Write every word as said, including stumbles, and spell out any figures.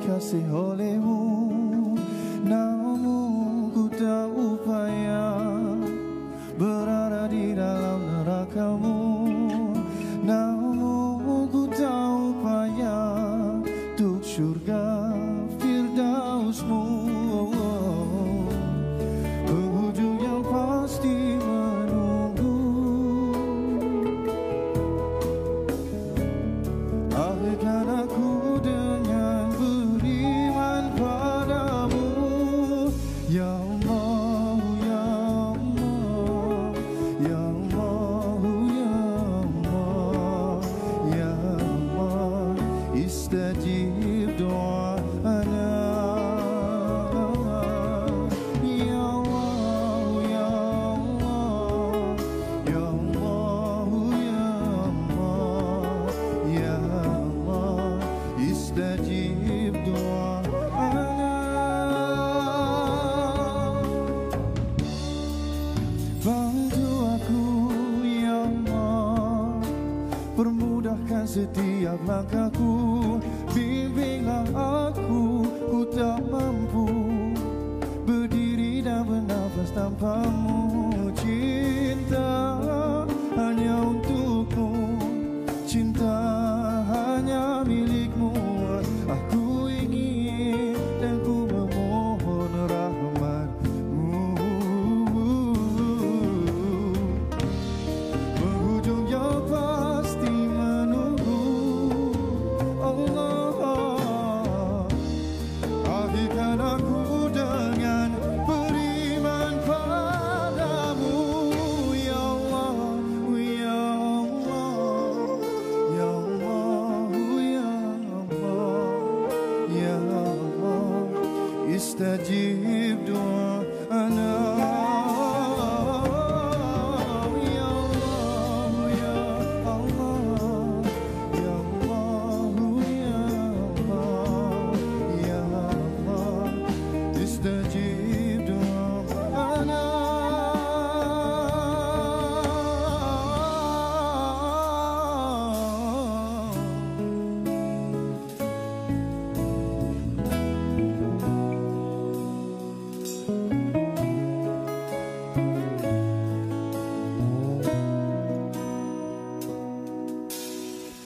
kasih olehmu, namamu ku tak upaya berada di dalam neraka-Mu. Namamu ku tak upaya tuk syurga firdaus-Mu. Penghujung yang pasti menunggu, akhirkan aku dengan beriman padamu, Ya Allah, Ya Allah, Ya Allah, Ya Allah, Ya Allah, istajib do'ana. Permudahkan setiap langkahku, bimbinglah aku, ku tak mampu berdiri dan bernafas tanpamu. Cinta hanya untukmu, cinta hanya milikmu. Aku ingin dan ku memohon rahmatmu. Penghujung yang pasti menunggu, Allah, akhirkan aku dengan beriman padamu, Ya Allah, Ya Allah, Ya Allah, Ya Allah, Ya Allah, istajib doa.